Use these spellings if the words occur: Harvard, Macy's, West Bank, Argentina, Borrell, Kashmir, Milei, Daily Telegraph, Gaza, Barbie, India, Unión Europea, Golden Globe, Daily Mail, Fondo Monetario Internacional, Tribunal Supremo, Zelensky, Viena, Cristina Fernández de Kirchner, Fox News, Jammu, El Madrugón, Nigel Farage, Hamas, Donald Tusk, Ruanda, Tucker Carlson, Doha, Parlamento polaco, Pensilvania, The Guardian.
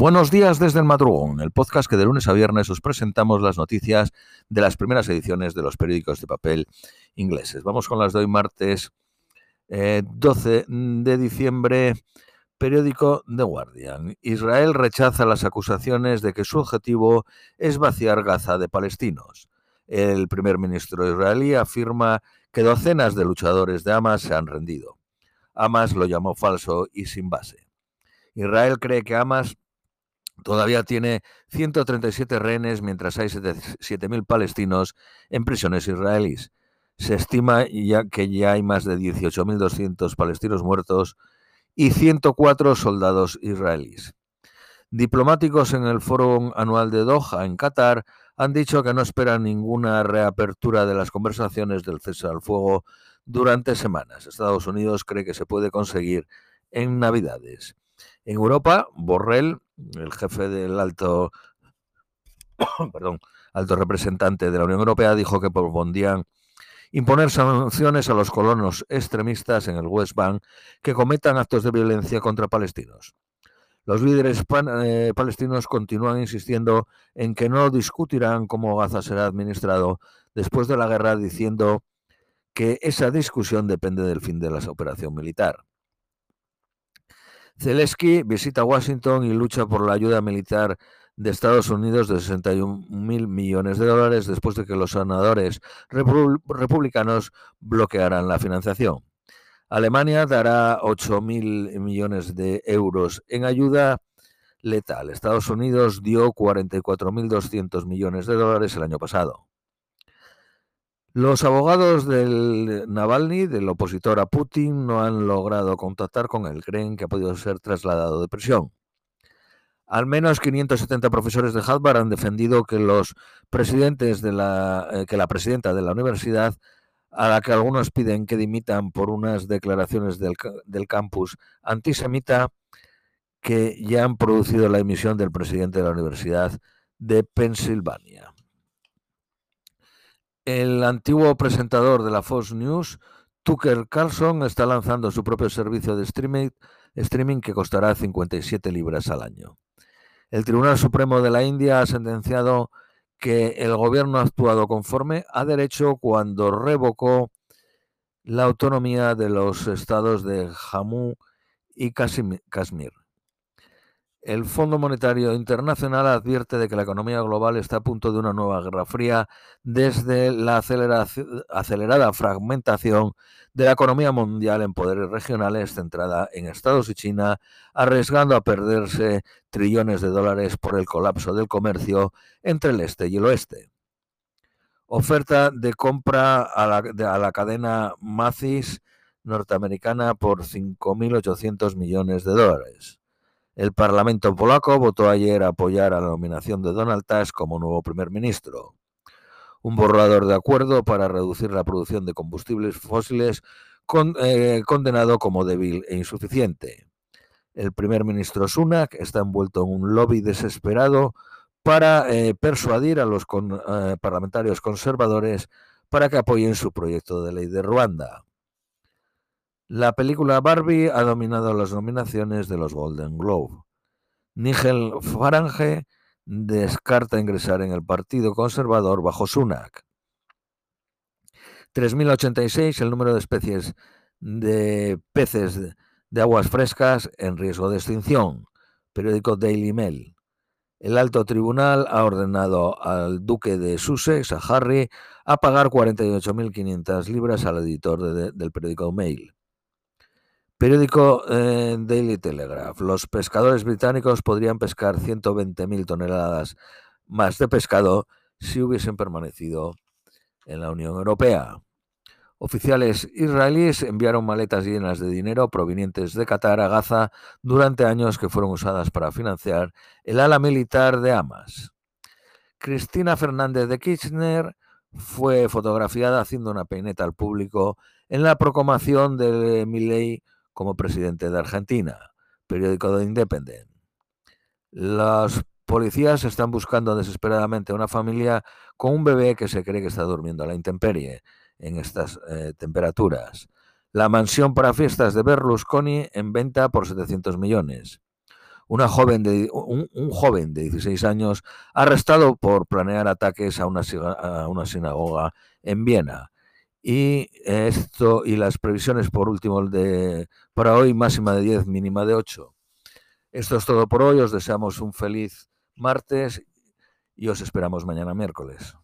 Buenos días desde El Madrugón, el podcast que de lunes a viernes os presentamos las noticias de las primeras ediciones de los periódicos de papel ingleses. Vamos con las de hoy, martes 12 de diciembre, periódico The Guardian. Israel rechaza las acusaciones de que su objetivo es vaciar Gaza de palestinos. El primer ministro israelí afirma que docenas de luchadores de Hamas se han rendido. Hamas lo llamó falso y sin base. Israel cree que Hamas todavía tiene 137 rehenes, mientras hay 7.000 palestinos en prisiones israelíes. Se estima que ya hay más de 18.200 palestinos muertos y 104 soldados israelíes. Diplomáticos en el Foro Anual de Doha, en Qatar, han dicho que no esperan ninguna reapertura de las conversaciones del cese al fuego durante semanas. Estados Unidos cree que se puede conseguir en Navidades. En Europa, Borrell, el jefe del alto representante de la Unión Europea, dijo que propondrían imponer sanciones a los colonos extremistas en el West Bank que cometan actos de violencia contra palestinos. Los líderes palestinos continúan insistiendo en que no discutirán cómo Gaza será administrado después de la guerra, diciendo que esa discusión depende del fin de la operación militar. Zelensky visita Washington y lucha por la ayuda militar de Estados Unidos de 61.000 millones de dólares después de que los senadores republicanos bloquearan la financiación. Alemania dará 8.000 millones de euros en ayuda letal. Estados Unidos dio 44.200 millones de dólares el año pasado. Los abogados del Navalny, del opositor a Putin, no han logrado contactar con él. Creen que ha podido ser trasladado de prisión. Al menos 570 profesores de Harvard han defendido que la presidenta de la universidad, a la que algunos piden que dimitan por unas declaraciones del campus antisemita, que ya han producido la dimisión del presidente de la Universidad de Pensilvania. El antiguo presentador de la Fox News, Tucker Carlson, está lanzando su propio servicio de streaming que costará 57 libras al año. El Tribunal Supremo de la India ha sentenciado que el gobierno ha actuado conforme a derecho cuando revocó la autonomía de los estados de Jammu y Kashmir. El Fondo Monetario Internacional advierte de que la economía global está a punto de una nueva guerra fría desde la acelerada fragmentación de la economía mundial en poderes regionales centrada en Estados y China, arriesgando a perderse trillones de dólares por el colapso del comercio entre el este y el oeste. Oferta de compra a la cadena Macy's norteamericana por 5.800 millones de dólares. El Parlamento polaco votó ayer a apoyar a la nominación de Donald Tusk como nuevo primer ministro. Un borrador de acuerdo para reducir la producción de combustibles fósiles condenado como débil e insuficiente. El primer ministro Sunak está envuelto en un lobby desesperado para persuadir a los parlamentarios conservadores para que apoyen su proyecto de ley de Ruanda. La película Barbie ha dominado las nominaciones de los Golden Globe. Nigel Farage descarta ingresar en el Partido Conservador bajo Sunak. 3.086, el número de especies de peces de aguas frescas en riesgo de extinción. Periódico Daily Mail. El alto tribunal ha ordenado al duque de Sussex, a Harry, a pagar 48.500 libras al editor del periódico Mail. Periódico Daily Telegraph. Los pescadores británicos podrían pescar 120.000 toneladas más de pescado si hubiesen permanecido en la Unión Europea. Oficiales israelíes enviaron maletas llenas de dinero provenientes de Qatar a Gaza durante años que fueron usadas para financiar el ala militar de Hamas. Cristina Fernández de Kirchner fue fotografiada haciendo una peineta al público en la proclamación de Milei como presidente de Argentina. Periódico de Independent. Los policías están buscando desesperadamente a una familia con un bebé que se cree que está durmiendo a la intemperie en estas temperaturas. La mansión para fiestas de Berlusconi en venta por 700 millones. un joven de 16 años arrestado por planear ataques a una sinagoga en Viena. Y las previsiones, por último, para hoy, máxima de 10, mínima de 8. Esto es todo por hoy. Os deseamos un feliz martes y os esperamos mañana miércoles.